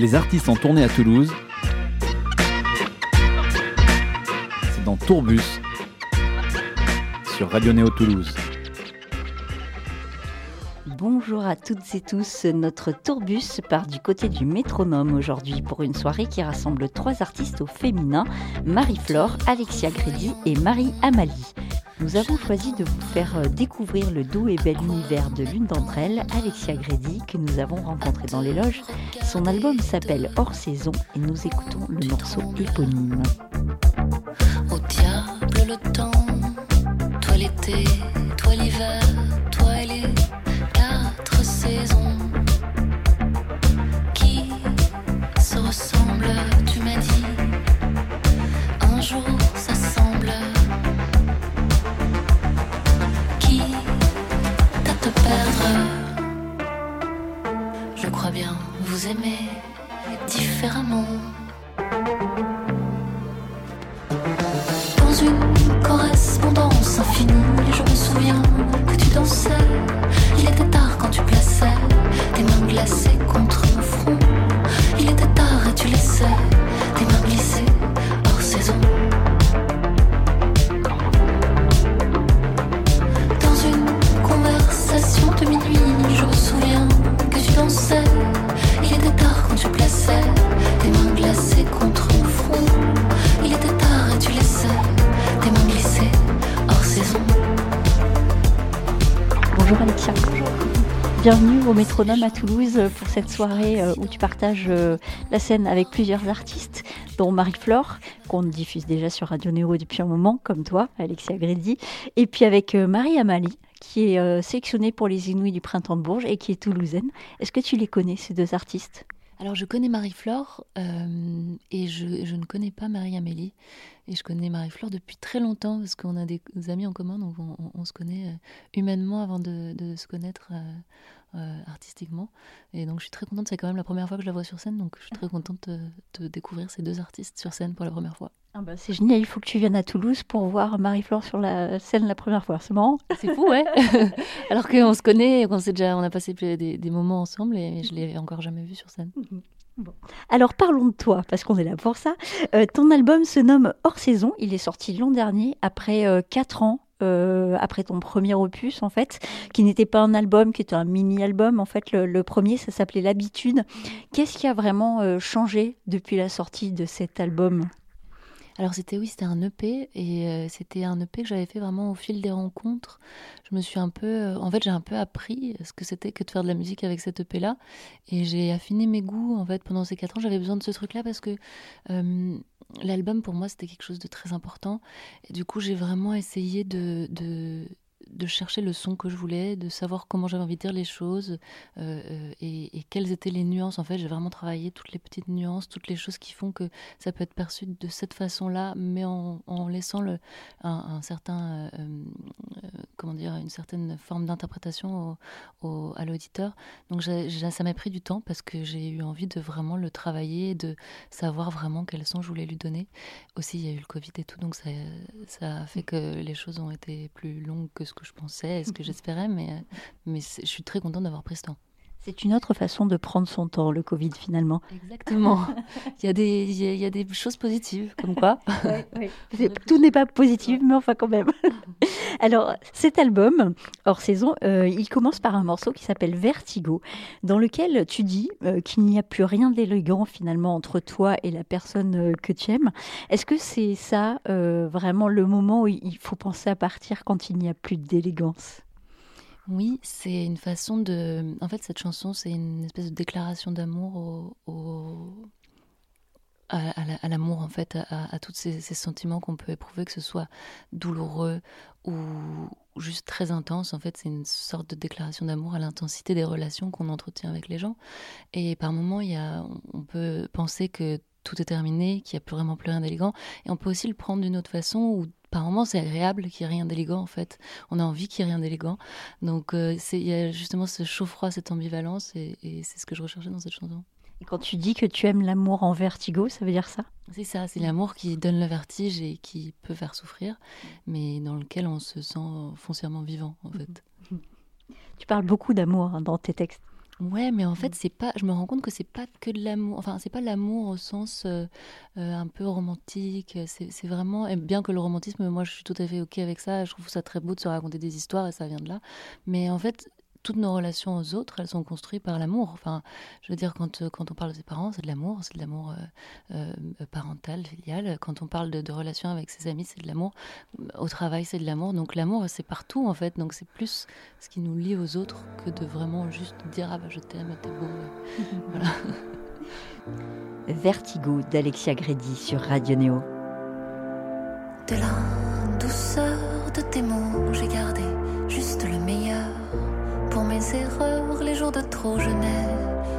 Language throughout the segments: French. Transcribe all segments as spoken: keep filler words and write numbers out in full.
les artistes en tournée à Toulouse. C'est dans Tourbus sur Radio Néo Toulouse. Bonjour à toutes et tous, notre tourbus part du côté du Metronum aujourd'hui pour une soirée qui rassemble trois artistes au féminin, Marie-Flore, Alexia Grédy et Marie-Amali. Nous avons choisi de vous faire découvrir le doux et bel univers de l'une d'entre elles, Alexia Grédy, que nous avons rencontrée dans les loges. Son album s'appelle Hors saison et nous écoutons le morceau éponyme. Au diable le temps, toi l'été, toi l'hiver, toi les... Quatre saisons qui se ressemblent, tu m'as dit, un jour ça semble, qui t'a te perdre. Je crois bien vous aimer différemment. Dans une correspondance infinie, je me souviens que tu dansais. Il était tard quand tu plaçais tes mains glacées contre mon front. Il était tard et tu laissais tes mains glisser hors saison. Dans une conversation de minuit, je me souviens que tu dansais. Il était tard quand tu plaçais tes mains glacées contre mon front. Il était tard et tu laissais tes mains glisser hors saison. Bonjour Alexia. Bonjour. Bienvenue au Métronome à Toulouse pour cette soirée où tu partages la scène avec plusieurs artistes, dont Marie-Flore, qu'on diffuse déjà sur Radio Néo depuis un moment, comme toi, Alexia Grédy, et puis avec Marie-Amali, qui est sélectionnée pour les Inouïs du Printemps de Bourges et qui est toulousaine. Est-ce que tu les connais, ces deux artistes ? Alors, je connais Marie-Flore euh, et je, je ne connais pas Marie-Amélie. Et je connais Marie-Flore depuis très longtemps parce qu'on a des amis en commun, donc on, on, on se connaît humainement avant de, de se connaître euh, euh, artistiquement. Et donc, je suis très contente. C'est quand même la première fois que je la vois sur scène, donc je suis très contente de, de découvrir ces deux artistes sur scène pour la première fois. Ah bah c'est génial, il faut que tu viennes à Toulouse pour voir Marie-Flore sur la scène la première fois, c'est marrant. C'est fou, ouais. Alors qu'on se connaît, qu'on s'est déjà, on a passé des, des moments ensemble et je ne l'ai encore jamais vue sur scène. Mm-hmm. Bon. Alors parlons de toi, parce qu'on est là pour ça. Euh, ton album se nomme Hors saison, il est sorti l'an dernier après euh, quatre ans. Euh, après ton premier opus en fait, qui n'était pas un album, qui était un mini-album en fait, le, le premier ça s'appelait L'Habitude. Qu'est-ce qui a vraiment euh, changé depuis la sortie de cet album ? Alors c'était oui, c'était un E P et euh, c'était un E P que j'avais fait vraiment au fil des rencontres. Je me suis un peu, euh, en fait j'ai un peu appris ce que c'était que de faire de la musique avec cet E P là et j'ai affiné mes goûts en fait pendant ces quatre ans. J'avais besoin de ce truc là parce que euh, l'album pour moi c'était quelque chose de très important et du coup j'ai vraiment essayé de, de de chercher le son que je voulais, de savoir comment j'avais envie de dire les choses euh, et, et quelles étaient les nuances. En fait, j'ai vraiment travaillé toutes les petites nuances, toutes les choses qui font que ça peut être perçu de cette façon-là, mais en, en laissant le, un, un certain, euh, euh, comment dire, une certaine forme d'interprétation au, au, à l'auditeur. Donc, j'ai, j'ai, ça m'a pris du temps parce que j'ai eu envie de vraiment le travailler, de savoir vraiment quel son je voulais lui donner. Aussi, il y a eu le Covid et tout, donc ça, ça a fait que les choses ont été plus longues que ce que je pensais et ce que j'espérais, mais, mais je suis très contente d'avoir pris ce temps. C'est une autre façon de prendre son temps, le Covid, finalement. Exactement. il, y a des, il, y a, il y a des choses positives, comme quoi. oui, oui. Tout n'est pas positif, mais enfin quand même. Alors, cet album, Hors saison, euh, il commence par un morceau qui s'appelle Vertigo, dans lequel tu dis euh, qu'il n'y a plus rien d'élégant, finalement, entre toi et la personne euh, que tu aimes. Est-ce que c'est ça, euh, vraiment, le moment où il faut penser à partir quand il n'y a plus d'élégance ? Oui, c'est une façon de... En fait, cette chanson, c'est une espèce de déclaration d'amour au... au... À, à, à l'amour en fait, à, à tous ces, ces sentiments qu'on peut éprouver, que ce soit douloureux ou juste très intense. En fait, c'est une sorte de déclaration d'amour à l'intensité des relations qu'on entretient avec les gens. Et par moments, il y a, on peut penser que tout est terminé, qu'il n'y a plus vraiment plus rien d'élégant. Et on peut aussi le prendre d'une autre façon où par moments, c'est agréable qu'il n'y ait rien d'élégant, en fait. On a envie qu'il n'y ait rien d'élégant. Donc, euh, c'est, il y a justement ce chaud-froid, cette ambivalence, et, et c'est ce que je recherchais dans cette chanson. Et quand tu dis que tu aimes l'amour en vertigo, ça veut dire ça ? C'est ça, c'est l'amour qui donne le vertige et qui peut faire souffrir, mais dans lequel on se sent foncièrement vivant, en fait. Tu parles beaucoup d'amour hein, dans tes textes. Ouais, mais en fait, c'est pas. Je me rends compte que c'est pas que de l'amour. Enfin, c'est pas l'amour au sens euh, euh, un peu romantique. C'est, c'est vraiment. Et bien que le romantisme, moi, je suis tout à fait ok avec ça. Je trouve ça très beau de se raconter des histoires et ça vient de là. Mais en fait, toutes nos relations aux autres, elles sont construites par l'amour. Enfin, je veux dire, quand, quand on parle de ses parents, c'est de l'amour, c'est de l'amour euh, euh, parental, filial. Quand on parle de, de relations avec ses amis, c'est de l'amour. Au travail, c'est de l'amour. Donc l'amour, c'est partout, en fait. Donc c'est plus ce qui nous lie aux autres que de vraiment juste dire « Ah, bah, je t'aime, t'es beau. » Voilà. Vertigo d'Alexia Grédy sur Radio Néo. De la douceur de tes mots, j'ai gardé juste le meilleur. Pour mes erreurs, les jours de trop, je n'ai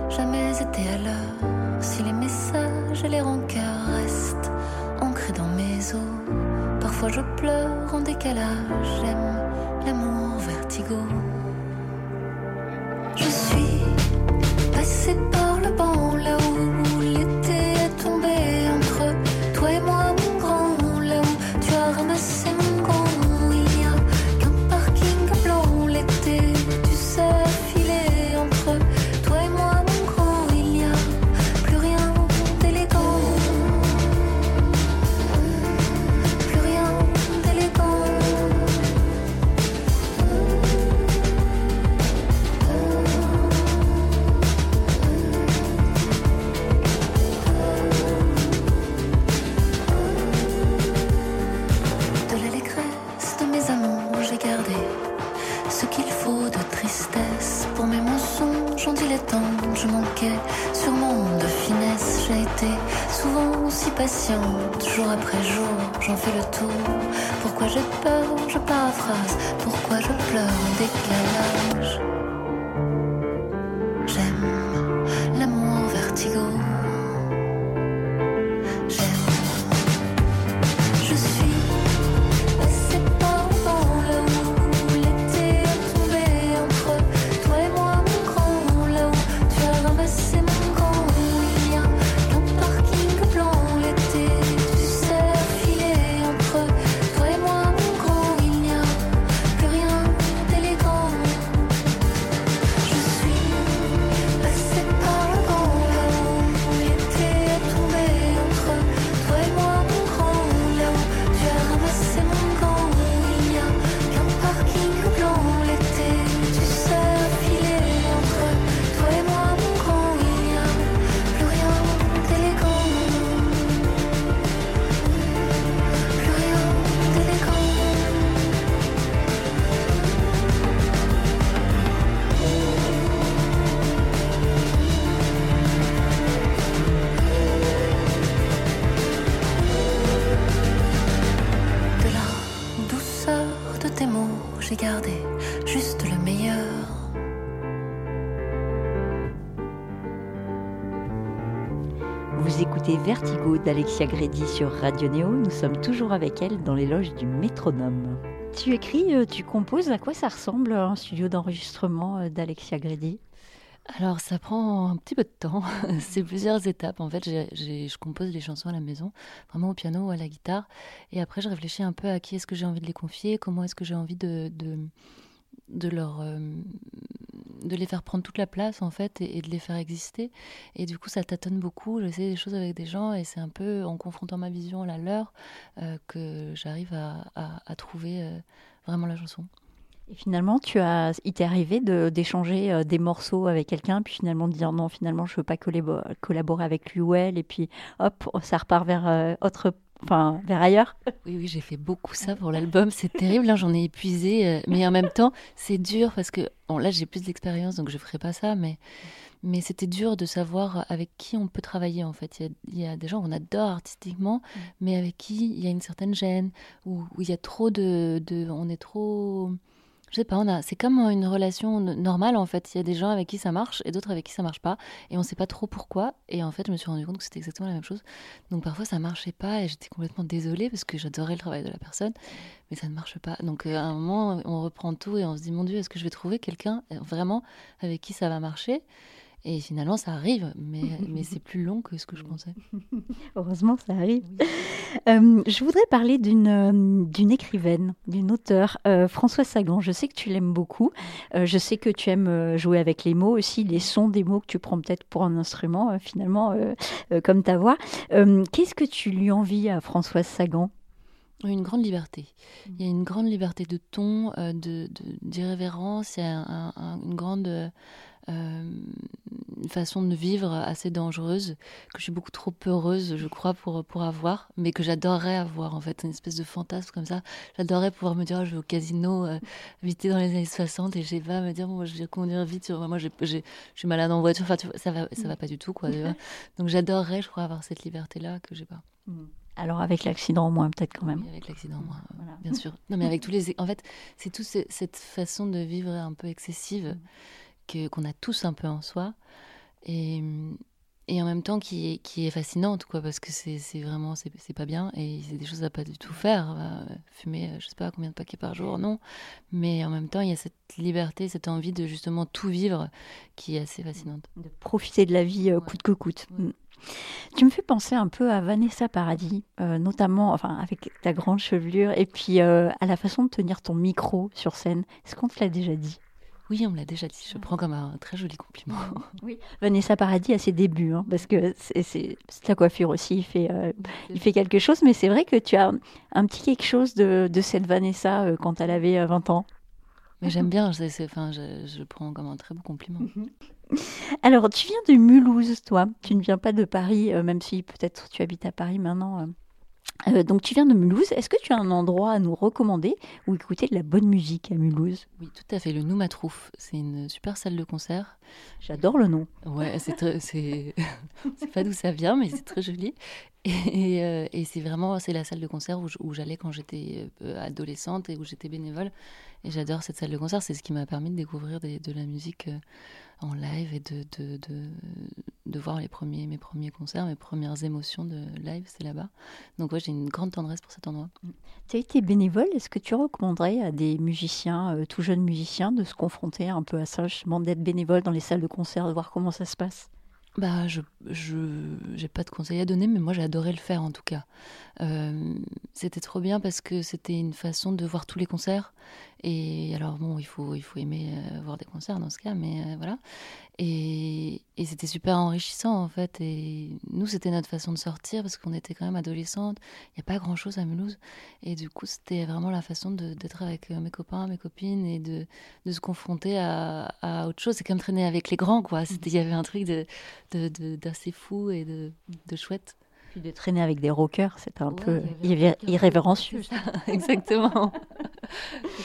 jamais été à l'heure. Si les messages et les rancœurs restent ancrés dans mes os, parfois je pleure en décalage, j'aime l'amour vertigo. Je suis passée par le banc là où l'été est tombé entre toi et moi, mon grand, là où tu as ramassé mon grand. Patiente, jour après jour, j'en fais le tour. Pourquoi j'ai peur, je paraphrase. Pourquoi je pleure en décalage. J'aime l'amour vertigo. Vertigo d'Alexia Grédy sur Radio Néo. Nous sommes toujours avec elle dans les loges du Metronum. Tu écris, tu composes. À quoi ça ressemble un studio d'enregistrement d'Alexia Grédy ? Alors, ça prend un petit peu de temps. C'est plusieurs étapes. En fait, j'ai, j'ai, je compose les chansons à la maison, vraiment au piano ou à la guitare. Et après, je réfléchis un peu à qui est-ce que j'ai envie de les confier, comment est-ce que j'ai envie de... de... de leur euh, de les faire prendre toute la place en fait et, et de les faire exister, et du coup ça tâtonne beaucoup. J'essaie des choses avec des gens et c'est un peu en confrontant ma vision à la leur euh, que j'arrive à, à, à trouver euh, vraiment la chanson. Et finalement, tu as, il t'est arrivé de, d'échanger euh, des morceaux avec quelqu'un, puis finalement de dire non, finalement je veux pas collab- collaborer avec lui ou elle, et puis hop, ça repart vers euh, autre Enfin, vers ailleurs. Oui, oui, j'ai fait beaucoup ça pour l'album. C'est terrible, hein, j'en ai épuisé. Euh, mais en même temps, c'est dur parce que... Bon, là, j'ai plus d'expérience, donc je ne ferai pas ça. Mais, mais c'était dur de savoir avec qui on peut travailler, en fait. Il y a, il y a des gens qu'on adore artistiquement, mm. mais avec qui il y a une certaine gêne, où, où il y a trop de... de on est trop... Je sais pas, on a, c'est comme une relation normale en fait. Il y a des gens avec qui ça marche et d'autres avec qui ça marche pas. Et on sait pas trop pourquoi. Et en fait, je me suis rendu compte que c'était exactement la même chose. Donc parfois, ça marchait pas et j'étais complètement désolée parce que j'adorais le travail de la personne. Mais ça ne marche pas. Donc à un moment, on reprend tout et on se dit « Mon Dieu, est-ce que je vais trouver quelqu'un vraiment avec qui ça va marcher ?» Et finalement, ça arrive, mais, mais c'est plus long que ce que je pensais. Heureusement, ça arrive. Oui. Euh, je voudrais parler d'une, euh, d'une écrivaine, d'une auteure, euh, Françoise Sagan. Je sais que tu l'aimes beaucoup. Euh, je sais que tu aimes jouer avec les mots aussi, les sons des mots que tu prends peut-être pour un instrument, euh, finalement, euh, euh, comme ta voix. Euh, qu'est-ce que tu lui envies à Françoise Sagan ? Une grande liberté. Il y a une grande liberté de ton, euh, de, de, d'irrévérence. Il y a un, un, une grande euh, façon de vivre assez dangereuse, que je suis beaucoup trop peureuse, je crois, pour, pour avoir, mais que j'adorerais avoir, en fait, une espèce de fantasme comme ça. J'adorerais pouvoir me dire, oh, je vais au casino, euh, habiter dans les années soixante, et je vais pas me dire, bon, je vais conduire vite, sur... moi, j'ai, j'ai, je suis malade en voiture, enfin, tu vois, ça va, ça va pas du tout, quoi. Donc, j'adorerais, je crois, avoir cette liberté-là que j'ai pas. Mm. Alors avec l'accident au moins, peut-être quand même. Oui, avec l'accident au moins, voilà. Bien sûr. Non, mais avec tous les... En fait, c'est toute ce... cette façon de vivre un peu excessive que... qu'on a tous un peu en soi. Et, et en même temps, qui est, qui est fascinante, quoi, parce que c'est, c'est vraiment... C'est... c'est pas bien. Et c'est des choses à pas du tout faire. Fumer, je sais pas combien de paquets par jour, non. Mais en même temps, il y a cette liberté, cette envie de justement tout vivre qui est assez fascinante. De profiter de la vie euh, ouais. coûte que coûte. Ouais. Tu me fais penser un peu à Vanessa Paradis, euh, notamment enfin, avec ta grande chevelure et puis euh, à la façon de tenir ton micro sur scène. Est-ce qu'on te l'a déjà dit ? Oui, on me l'a déjà dit. Je prends comme un très joli compliment. Oui, Vanessa Paradis à ses débuts, hein, parce que c'est, c'est, c'est la coiffure aussi, il fait, euh, il fait quelque chose. Mais c'est vrai que tu as un petit quelque chose de, de cette Vanessa euh, quand elle avait vingt ans. Mais j'aime bien, c'est, c'est, enfin, je, je prends comme un très beau compliment. Alors, tu viens de Mulhouse, toi. Tu ne viens pas de Paris, euh, même si peut-être tu habites à Paris maintenant. Euh. Euh, donc, tu viens de Mulhouse. Est-ce que tu as un endroit à nous recommander où écouter de la bonne musique à Mulhouse ? Oui, tout à fait. Le Noumatrouf, c'est une super salle de concert. J'adore le nom. Ouais, c'est très, c'est, c'est pas d'où ça vient, mais c'est très joli. Et, euh, et c'est vraiment, c'est la salle de concert où, où j'allais quand j'étais adolescente et où j'étais bénévole. Et j'adore cette salle de concert. C'est ce qui m'a permis de découvrir des, de la musique en live et de, de, de, de voir les premiers, mes premiers concerts, mes premières émotions de live, c'est là-bas. Donc ouais, j'ai une grande tendresse pour cet endroit. Tu as été bénévole. Est-ce que tu recommanderais à des musiciens, euh, tout jeunes musiciens, de se confronter un peu à ça, justement, d'être bénévole dans les salles de concert, de voir comment ça se passe ? Bah, je je j'ai pas de conseils à donner, mais moi j'ai adoré le faire en tout cas. Euh, c'était trop bien parce que c'était une façon de voir tous les concerts. Et alors bon, il faut il faut aimer euh, voir des concerts dans ce cas, mais euh, voilà. Et et c'était super enrichissant en fait. Et nous c'était notre façon de sortir parce qu'on était quand même adolescentes. Il y a pas grand chose à Mulhouse. Et du coup c'était vraiment la façon de d'être avec mes copains, mes copines et de de se confronter à à autre chose. C'est comme traîner avec les grands quoi. C'était il y avait un truc de De, de, d'assez fou et de, de chouette. Puis de traîner avec des rockers, c'était un ouais, peu irré- irrévérencieux. Exactement.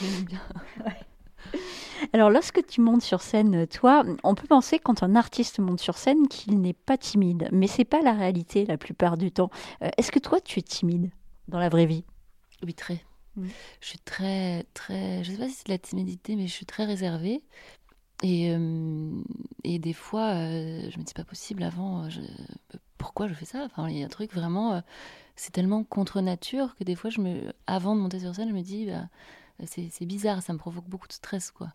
J'aime bien. Ouais. Alors, lorsque tu montes sur scène, toi, on peut penser quand un artiste monte sur scène qu'il n'est pas timide, mais c'est pas la réalité la plupart du temps. Euh, est-ce que toi, tu es timide dans la vraie vie ? Oui, très. Mmh. Je suis très, très. Je sais pas si c'est de la timidité, mais je suis très réservée. Et, euh, et des fois, euh, je me dis pas possible avant, je, pourquoi je fais ça ? Enfin, il y a un truc vraiment, euh, c'est tellement contre nature que des fois, je me, avant de monter sur scène, je me dis, bah, c'est, c'est bizarre, ça me provoque beaucoup de stress, quoi.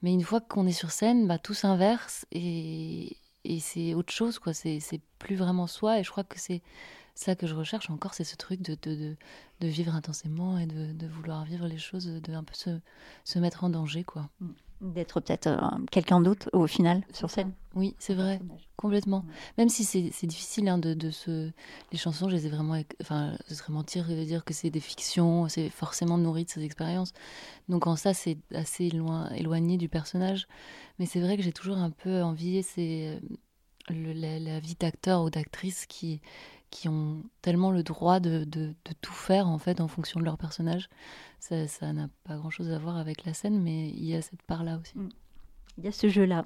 Mais une fois qu'on est sur scène, bah, tout s'inverse et, et c'est autre chose, quoi. C'est, c'est plus vraiment soi et je crois que c'est ça que je recherche encore, c'est ce truc de, de, de, de vivre intensément et de, de vouloir vivre les choses, de un peu se, se mettre en danger, quoi. Mm. D'être peut-être euh, quelqu'un d'autre au final sur scène. Oui, c'est vrai, complètement. Ouais. Même si c'est, c'est difficile hein, de, de se... Les chansons, je les ai vraiment... Enfin, ce serait mentir de dire que c'est des fictions, c'est forcément nourri de ces expériences. Donc en ça, c'est assez loin, éloigné du personnage. Mais c'est vrai que j'ai toujours un peu envié c'est, le, la, la vie d'acteur ou d'actrice qui, qui ont tellement le droit de, de, de tout faire en fait en fonction de leur personnage. Ça, ça n'a pas grand-chose à voir avec la scène, mais il y a cette part-là aussi. Il y a ce jeu-là.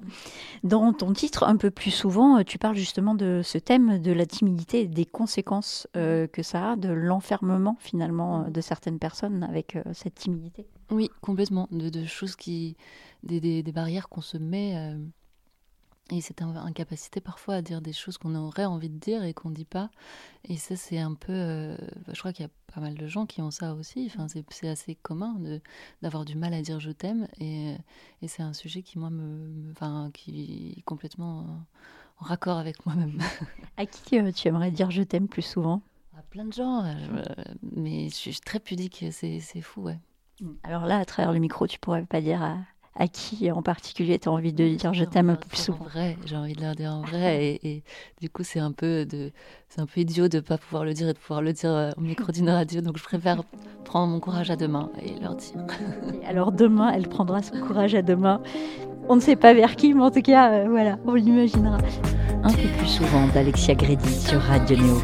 Dans ton titre, un peu plus souvent, tu parles justement de ce thème de la timidité et des conséquences euh, que ça a, de l'enfermement finalement de certaines personnes avec euh, cette timidité. Oui, complètement. De, de choses qui... Des, des, des barrières qu'on se met... Euh... Et cette incapacité parfois à dire des choses qu'on aurait envie de dire et qu'on ne dit pas. Et ça, c'est un peu... Euh, je crois qu'il y a pas mal de gens qui ont ça aussi. Enfin, c'est, c'est assez commun de, d'avoir du mal à dire « je t'aime ». Et, et c'est un sujet qui, moi, me, me, enfin, qui est complètement en raccord avec moi-même. À qui euh, tu aimerais dire « je t'aime » plus souvent ? À plein de gens. Je, mais je suis très pudique. C'est, c'est fou, ouais. Alors là, à travers le micro, tu ne pourrais pas dire... à... À qui en particulier tu as envie de dire je t'aime un peu plus souvent? J'ai envie de leur dire en vrai, et, et du coup c'est un peu de, c'est un peu idiot de pas pouvoir le dire et de pouvoir le dire au micro d'une radio, donc je préfère prendre mon courage à deux mains et leur dire. Et alors demain elle prendra son courage à deux mains. On ne sait pas vers qui, mais en tout cas euh, voilà, on l'imaginera. Un peu plus souvent d'Alexia Grédy sur Radio Néo.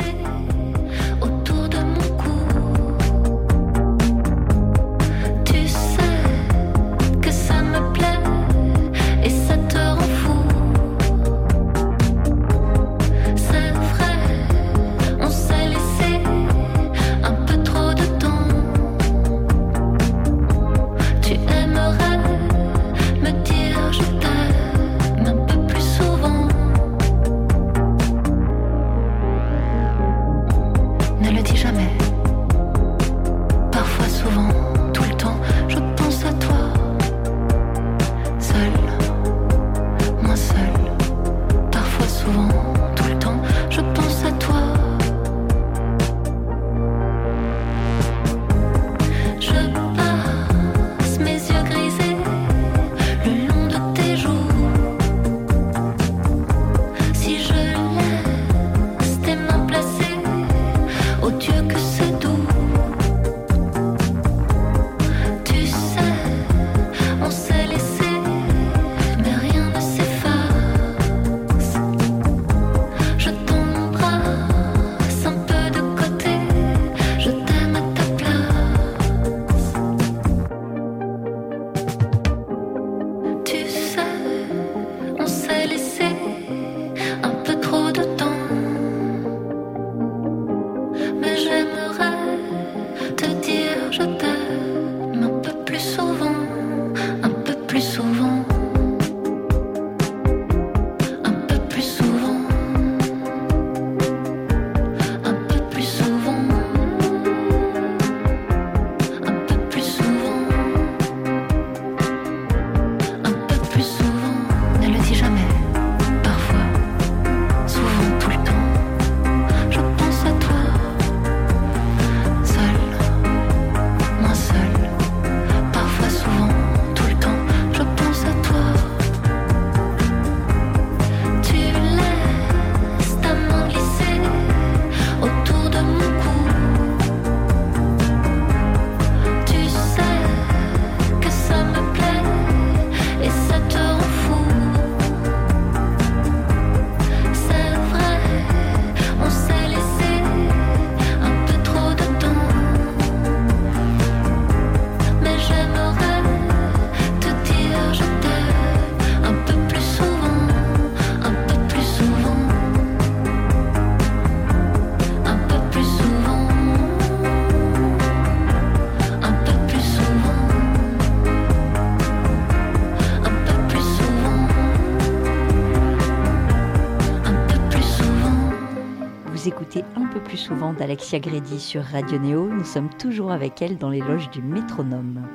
Souvent d'Alexia Grédy sur Radio Néo. Nous sommes toujours avec elle dans les loges du Metronum.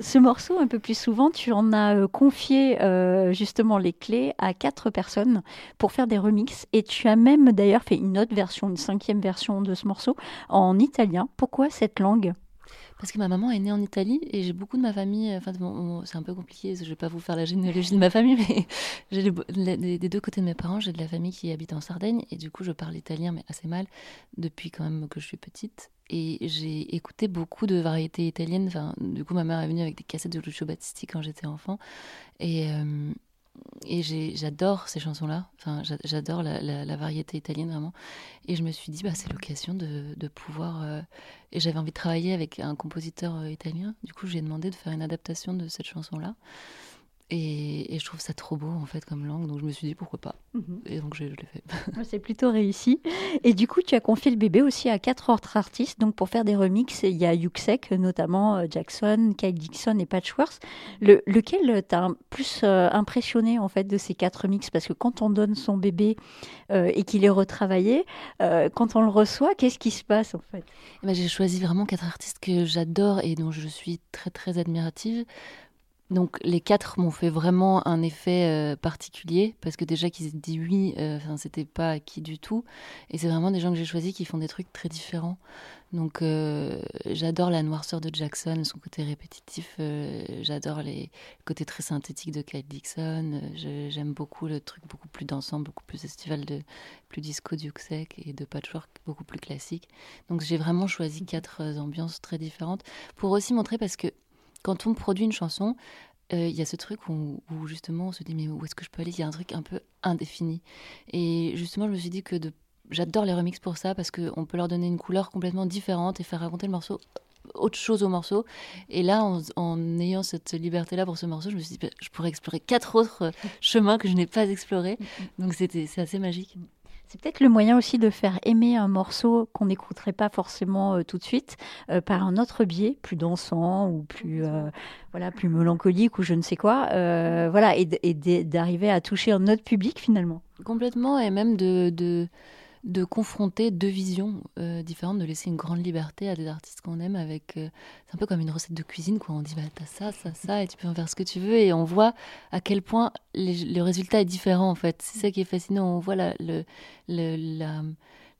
Ce morceau, un peu plus souvent, tu en as euh, confié euh, justement les clés à quatre personnes pour faire des remixes. Et tu as même d'ailleurs fait une autre version, une cinquième version de ce morceau en italien. Pourquoi cette langue ? Parce que ma maman est née en Italie et j'ai beaucoup de ma famille... Enfin, bon, c'est un peu compliqué, je ne vais pas vous faire la généalogie de ma famille, mais j'ai les, les, des deux côtés de mes parents, j'ai de la famille qui habite en Sardaigne et du coup, je parle italien, mais assez mal, depuis quand même que je suis petite. Et j'ai écouté beaucoup de variétés italiennes. Enfin, du coup, ma mère est venue avec des cassettes de Lucio Battisti quand j'étais enfant. Et... Euh, Et j'ai, j'adore ces chansons-là, enfin, j'adore la, la, la variété italienne vraiment. Et je me suis dit, bah, c'est l'occasion de, de pouvoir... Euh... Et j'avais envie de travailler avec un compositeur italien, du coup j'ai demandé de faire une adaptation de cette chanson-là. Et, et je trouve ça trop beau en fait comme langue, donc je me suis dit pourquoi pas, mm-hmm. et donc je, je l'ai fait. C'est plutôt réussi. Et du coup, tu as confié le bébé aussi à quatre autres artistes, donc pour faire des remixes, il y a Youksek, notamment Jackson, Kyle Dixon et Patchworth. Le, lequel t'a plus euh, impressionné en fait de ces quatre remixes, parce que quand on donne son bébé euh, et qu'il est retravaillé, euh, quand on le reçoit, qu'est-ce qui se passe en fait? Et ben, j'ai choisi vraiment quatre artistes que j'adore et dont je suis très très admirative. Donc les quatre m'ont fait vraiment un effet euh, particulier, parce que déjà qu'ils aient dit oui, euh, c'était pas acquis du tout, et c'est vraiment des gens que j'ai choisis qui font des trucs très différents. Donc euh, j'adore la noirceur de Jackson, son côté répétitif, euh, j'adore les côtés très synthétiques de Kyle Dixon, euh, je, j'aime beaucoup le truc beaucoup plus d'ensemble, beaucoup plus estival, de, plus disco du Youksek, et de Patchwork beaucoup plus classique. Donc j'ai vraiment choisi quatre euh, ambiances très différentes, pour aussi montrer, parce que quand on produit une chanson, il euh, y a ce truc où, où justement on se dit mais où est-ce que je peux aller ? Il y a un truc un peu indéfini. Et justement, je me suis dit que de... j'adore les remixes pour ça, parce qu'on peut leur donner une couleur complètement différente et faire raconter le morceau, autre chose au morceau. Et là, en, en ayant cette liberté-là pour ce morceau, je me suis dit bah, je pourrais explorer quatre autres chemins que je n'ai pas explorés. Donc c'était, c'est assez magique. C'est peut-être le moyen aussi de faire aimer un morceau qu'on n'écouterait pas forcément euh, tout de suite euh, par un autre biais, plus dansant ou plus, euh, voilà, plus mélancolique ou je ne sais quoi, euh, voilà, et, d- et d- d'arriver à toucher un autre public finalement. Complètement, et même de, de, de confronter deux visions euh, différentes, de laisser une grande liberté à des artistes qu'on aime. Avec, euh, c'est un peu comme une recette de cuisine, quoi. On dit bah, t'as ça, ça, ça, et tu peux en faire ce que tu veux, et on voit à quel point les, le résultat est différent en fait. C'est ça qui est fascinant, on voit la... Le, Le, la,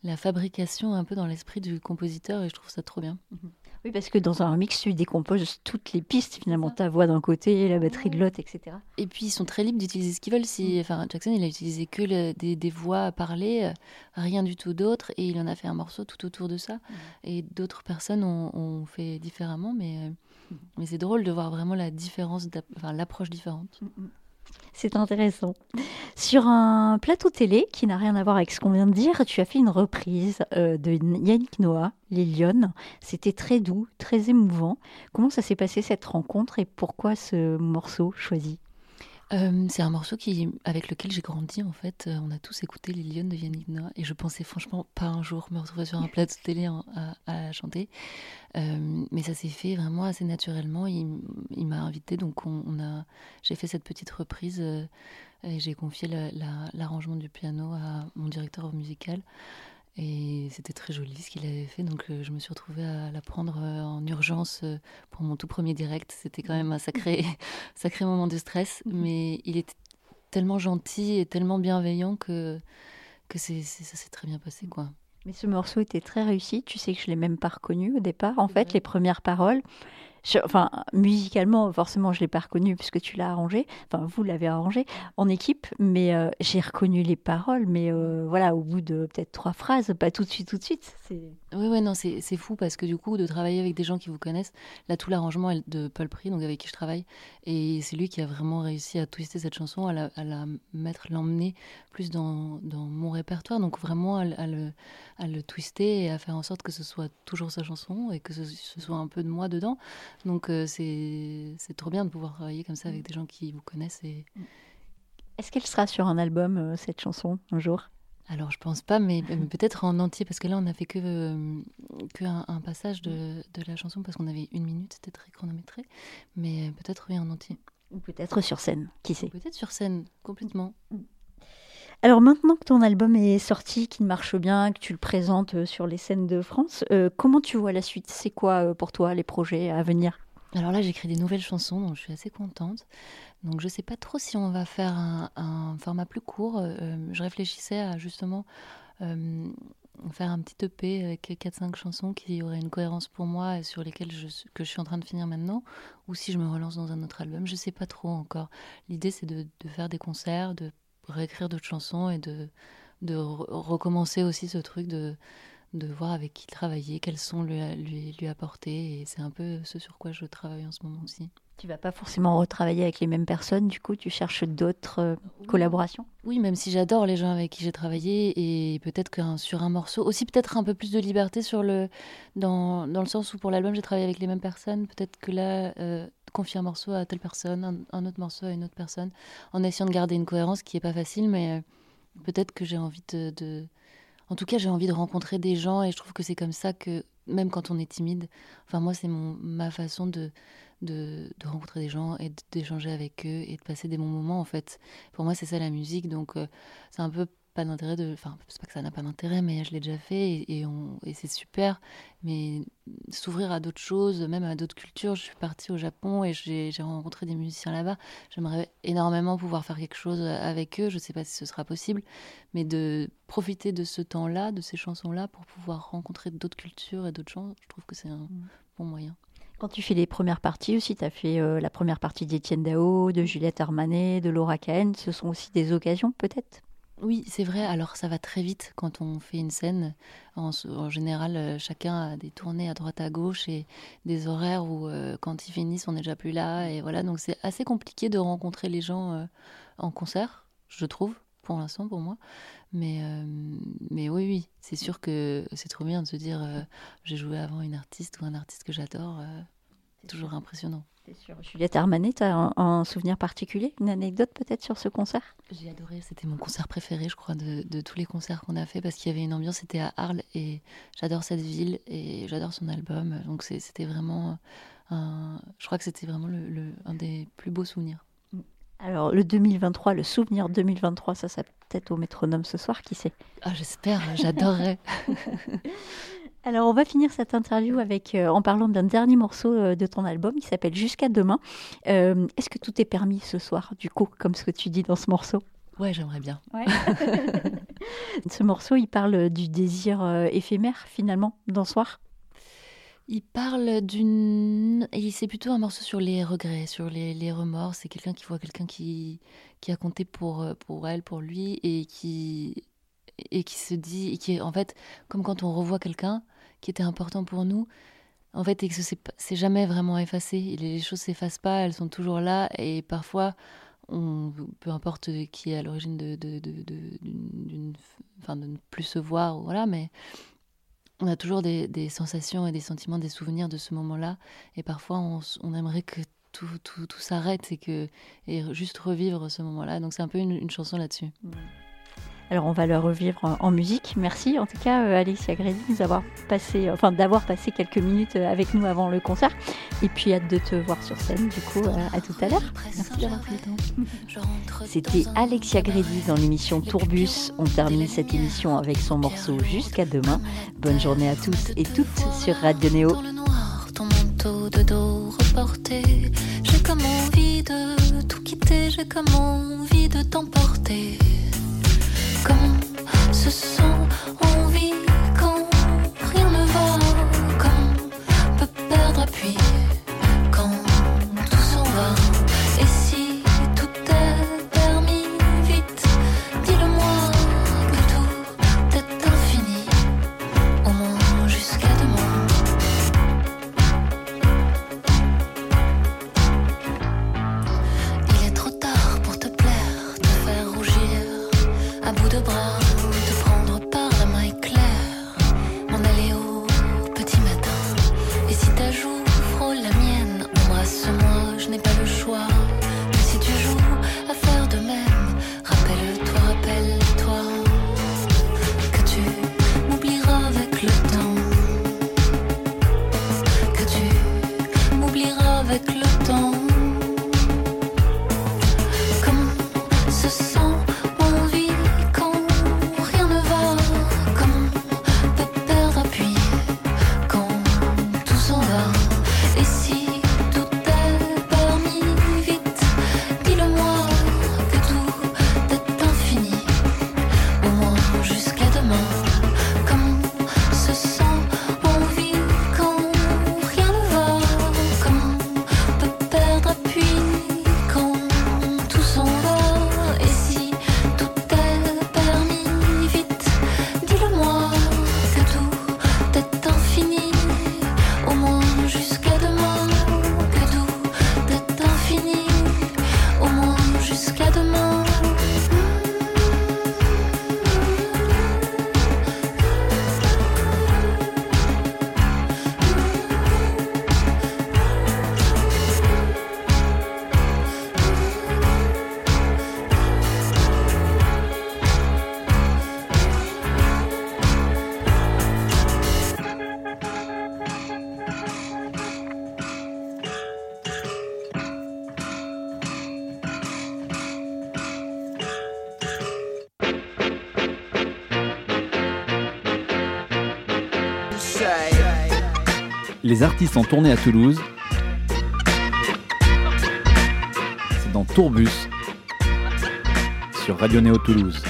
la fabrication un peu dans l'esprit du compositeur, et je trouve ça trop bien. Oui, parce que dans un remix, tu décomposes toutes les pistes, finalement, ta voix d'un côté, la batterie de l'autre, et cetera. Et puis, ils sont très libres d'utiliser ce qu'ils veulent. Si, enfin, Jackson, il a utilisé que le, des, des voix à parler, rien du tout d'autre, et il en a fait un morceau tout autour de ça. Et d'autres personnes ont, ont fait différemment, mais, mais c'est drôle de voir vraiment la différence, enfin, l'approche différente. Mm-hmm. C'est intéressant. Sur un plateau télé qui n'a rien à voir avec ce qu'on vient de dire, tu as fait une reprise euh, de Yannick Noah, Liliane. C'était très doux, très émouvant. Comment ça s'est passé cette rencontre et pourquoi ce morceau choisi ? Euh, c'est un morceau qui, avec lequel j'ai grandi en fait. On a tous écouté Liliane de Yannick Noah et je pensais franchement pas un jour me retrouver sur un plateau de télé en, à, à chanter, euh, mais ça s'est fait vraiment assez naturellement. Il, il m'a invitée, donc on, on a, j'ai fait cette petite reprise euh, et j'ai confié la, la, l'arrangement du piano à mon directeur musical. Et c'était très joli ce qu'il avait fait, donc euh, je me suis retrouvée à la prendre euh, en urgence euh, pour mon tout premier direct. C'était quand même un sacré, sacré moment de stress, mais il était tellement gentil et tellement bienveillant que, que c'est, c'est, ça s'est très bien passé, quoi. Mais ce morceau était très réussi, tu sais que je ne l'ai même pas reconnu au départ, en ouais. fait, les premières paroles... Je, enfin, musicalement, forcément, je ne l'ai pas reconnu puisque tu l'as arrangé. Enfin, vous l'avez arrangé en équipe, mais euh, j'ai reconnu les paroles. Mais euh, voilà, au bout de peut-être trois phrases, pas tout de suite, tout de suite. C'est... Oui, ouais, non, c'est, c'est fou parce que du coup, de travailler avec des gens qui vous connaissent, là, tout l'arrangement est de Paul Pry, donc avec qui je travaille. Et c'est lui qui a vraiment réussi à twister cette chanson, à la, à la mettre, l'emmener plus dans, dans mon répertoire. Donc vraiment à, à, le, à le twister et à faire en sorte que ce soit toujours sa chanson et que ce, ce soit un peu de moi dedans. Donc euh, c'est, c'est trop bien de pouvoir travailler comme ça avec des gens qui vous connaissent. Et... Est-ce qu'elle sera sur un album, euh, cette chanson, un jour ? Alors je pense pas, mais, mais peut-être en entier, parce que là on a fait que, euh, que un, un passage de, de la chanson, parce qu'on avait une minute, c'était très chronométré, mais peut-être oui, en entier. Ou peut-être sur scène, qui sait ? Ou peut-être sur scène, complètement. Mmh. Alors maintenant que ton album est sorti, qu'il marche bien, que tu le présentes sur les scènes de France, euh, comment tu vois la suite ? C'est quoi pour toi les projets à venir ? Alors là, j'écris des nouvelles chansons, donc je suis assez contente. Donc je ne sais pas trop si on va faire un, un format plus court. Euh, je réfléchissais à justement euh, faire un petit E P avec quatre cinq chansons qui auraient une cohérence pour moi et sur lesquelles je, que je suis en train de finir maintenant, ou si je me relance dans un autre album. Je ne sais pas trop encore. L'idée, c'est de, de faire des concerts, de réécrire d'autres chansons et de, de re- recommencer aussi ce truc de, de voir avec qui travailler, quels sons lui, lui, lui apporter. Et c'est un peu ce sur quoi je travaille en ce moment aussi. Tu ne vas pas forcément retravailler avec les mêmes personnes, du coup tu cherches d'autres euh, collaborations ? Oui, même si j'adore les gens avec qui j'ai travaillé, et peut-être que sur un morceau, aussi peut-être un peu plus de liberté sur le, dans, dans le sens où pour l'album j'ai travaillé avec les mêmes personnes, peut-être que là, euh, confie un morceau à telle personne, un, un autre morceau à une autre personne, en essayant de garder une cohérence qui n'est pas facile, mais euh, peut-être que j'ai envie de, de... En tout cas, j'ai envie de rencontrer des gens, et je trouve que c'est comme ça que, même quand on est timide, enfin moi, c'est mon, ma façon de, de, de rencontrer des gens et d'échanger avec eux et de passer des bons moments, en fait. Pour moi, c'est ça la musique, donc euh, c'est un peu... pas d'intérêt de, enfin c'est pas que ça n'a pas d'intérêt, mais je l'ai déjà fait et, et on et c'est super, mais s'ouvrir à d'autres choses, même à d'autres cultures. Je suis partie au Japon et j'ai, j'ai rencontré des musiciens là-bas. J'aimerais énormément pouvoir faire quelque chose avec eux. Je sais pas si ce sera possible, mais de profiter de ce temps-là, de ces chansons-là, pour pouvoir rencontrer d'autres cultures et d'autres gens, je trouve que c'est un bon moyen. Quand tu fais les premières parties aussi, tu as fait euh, la première partie d'Étienne Dao, de Juliette Armanet, de Laura Kane. Ce sont aussi des occasions, peut-être? Oui, c'est vrai. Alors, ça va très vite quand on fait une scène. En, en général, chacun a des tournées à droite, à gauche et des horaires où, euh, quand ils finissent, on n'est déjà plus là. Et voilà, donc c'est assez compliqué de rencontrer les gens euh, en concert, je trouve, pour l'instant, pour moi. Mais, euh, mais oui, oui, c'est sûr que c'est trop bien de se dire euh, j'ai joué avant une artiste ou un artiste que j'adore. Euh, c'est toujours sûr. Impressionnant. Sûr. Juliette Armanet, tu as un, un souvenir particulier, une anecdote peut-être sur ce concert? J'ai adoré, c'était mon concert préféré, je crois, de, de tous les concerts qu'on a fait, parce qu'il y avait une ambiance, c'était à Arles, et j'adore cette ville, et j'adore son album, donc c'est, c'était vraiment, un, je crois que c'était vraiment le, le, un des plus beaux souvenirs. Alors, le deux mille vingt-trois, le souvenir deux mille vingt-trois, ça, ça peut-être au Métronome ce soir, qui sait? Ah, j'espère, j'adorerais. Alors, on va finir cette interview avec, euh, en parlant d'un dernier morceau euh, de ton album qui s'appelle « Jusqu'à demain euh, ». Est-ce que tout est permis ce soir, du coup, comme ce que tu dis dans ce morceau? Ouais, j'aimerais bien. Ouais. Ce morceau, il parle du désir euh, éphémère, finalement, d'un soir. Il parle d'une... Et c'est plutôt un morceau sur les regrets, sur les, les remords. C'est quelqu'un qui voit quelqu'un qui, qui a compté pour, pour elle, pour lui, et qui... et qui se dit, et qui est en fait comme quand on revoit quelqu'un qui était important pour nous, en fait, et que c'est, c'est jamais vraiment effacé, les choses s'effacent pas, elles sont toujours là, et parfois, on, peu importe qui est à l'origine de, de, de, de, d'une, d'une, enfin, de ne plus se voir, voilà, mais on a toujours des, des sensations et des sentiments, des souvenirs de ce moment-là, et parfois on, on aimerait que tout, tout, tout s'arrête et, que, et juste revivre ce moment-là, donc c'est un peu une, une chanson là-dessus. Mmh. Alors on va le revivre en musique. Merci en tout cas euh, Alexia Grédy nous avoir passé, enfin d'avoir passé quelques minutes avec nous avant le concert. Et puis hâte de te voir sur scène. Du coup, euh, à tout à l'heure. Merci d'avoir pris le temps. C'était Alexia Grédy dans l'émission Tourbus. On termine cette émission avec son morceau Jusqu'à demain. Bonne journée à tous et toutes sur Radio Néo. Dans le noir, ton manteau de dos reporté. J'ai comme envie de tout quitter. J'ai comme envie de t'emporter. Comme se sent on vit quand rien ne va, quand on peut perdre appui, quand tout s'en va. Et si tout est permis, vite, dis-le-moi que tout est infini, au moins jusqu'à demain. Il est trop tard pour te plaire, te faire rougir. À bout de bras, te prendre par la main éclair, m'en aller au petit matin. Et si ta joue frôle la mienne, embrasse-moi, je n'ai pas le choix. Mais si tu joues à faire de même, rappelle-toi, rappelle-toi que tu m'oublieras avec le temps, que tu m'oublieras avec le temps. Comme se sent mon vie quand Les artistes en tournée à Toulouse, c'est dans Tourbus, sur Radio Néo Toulouse.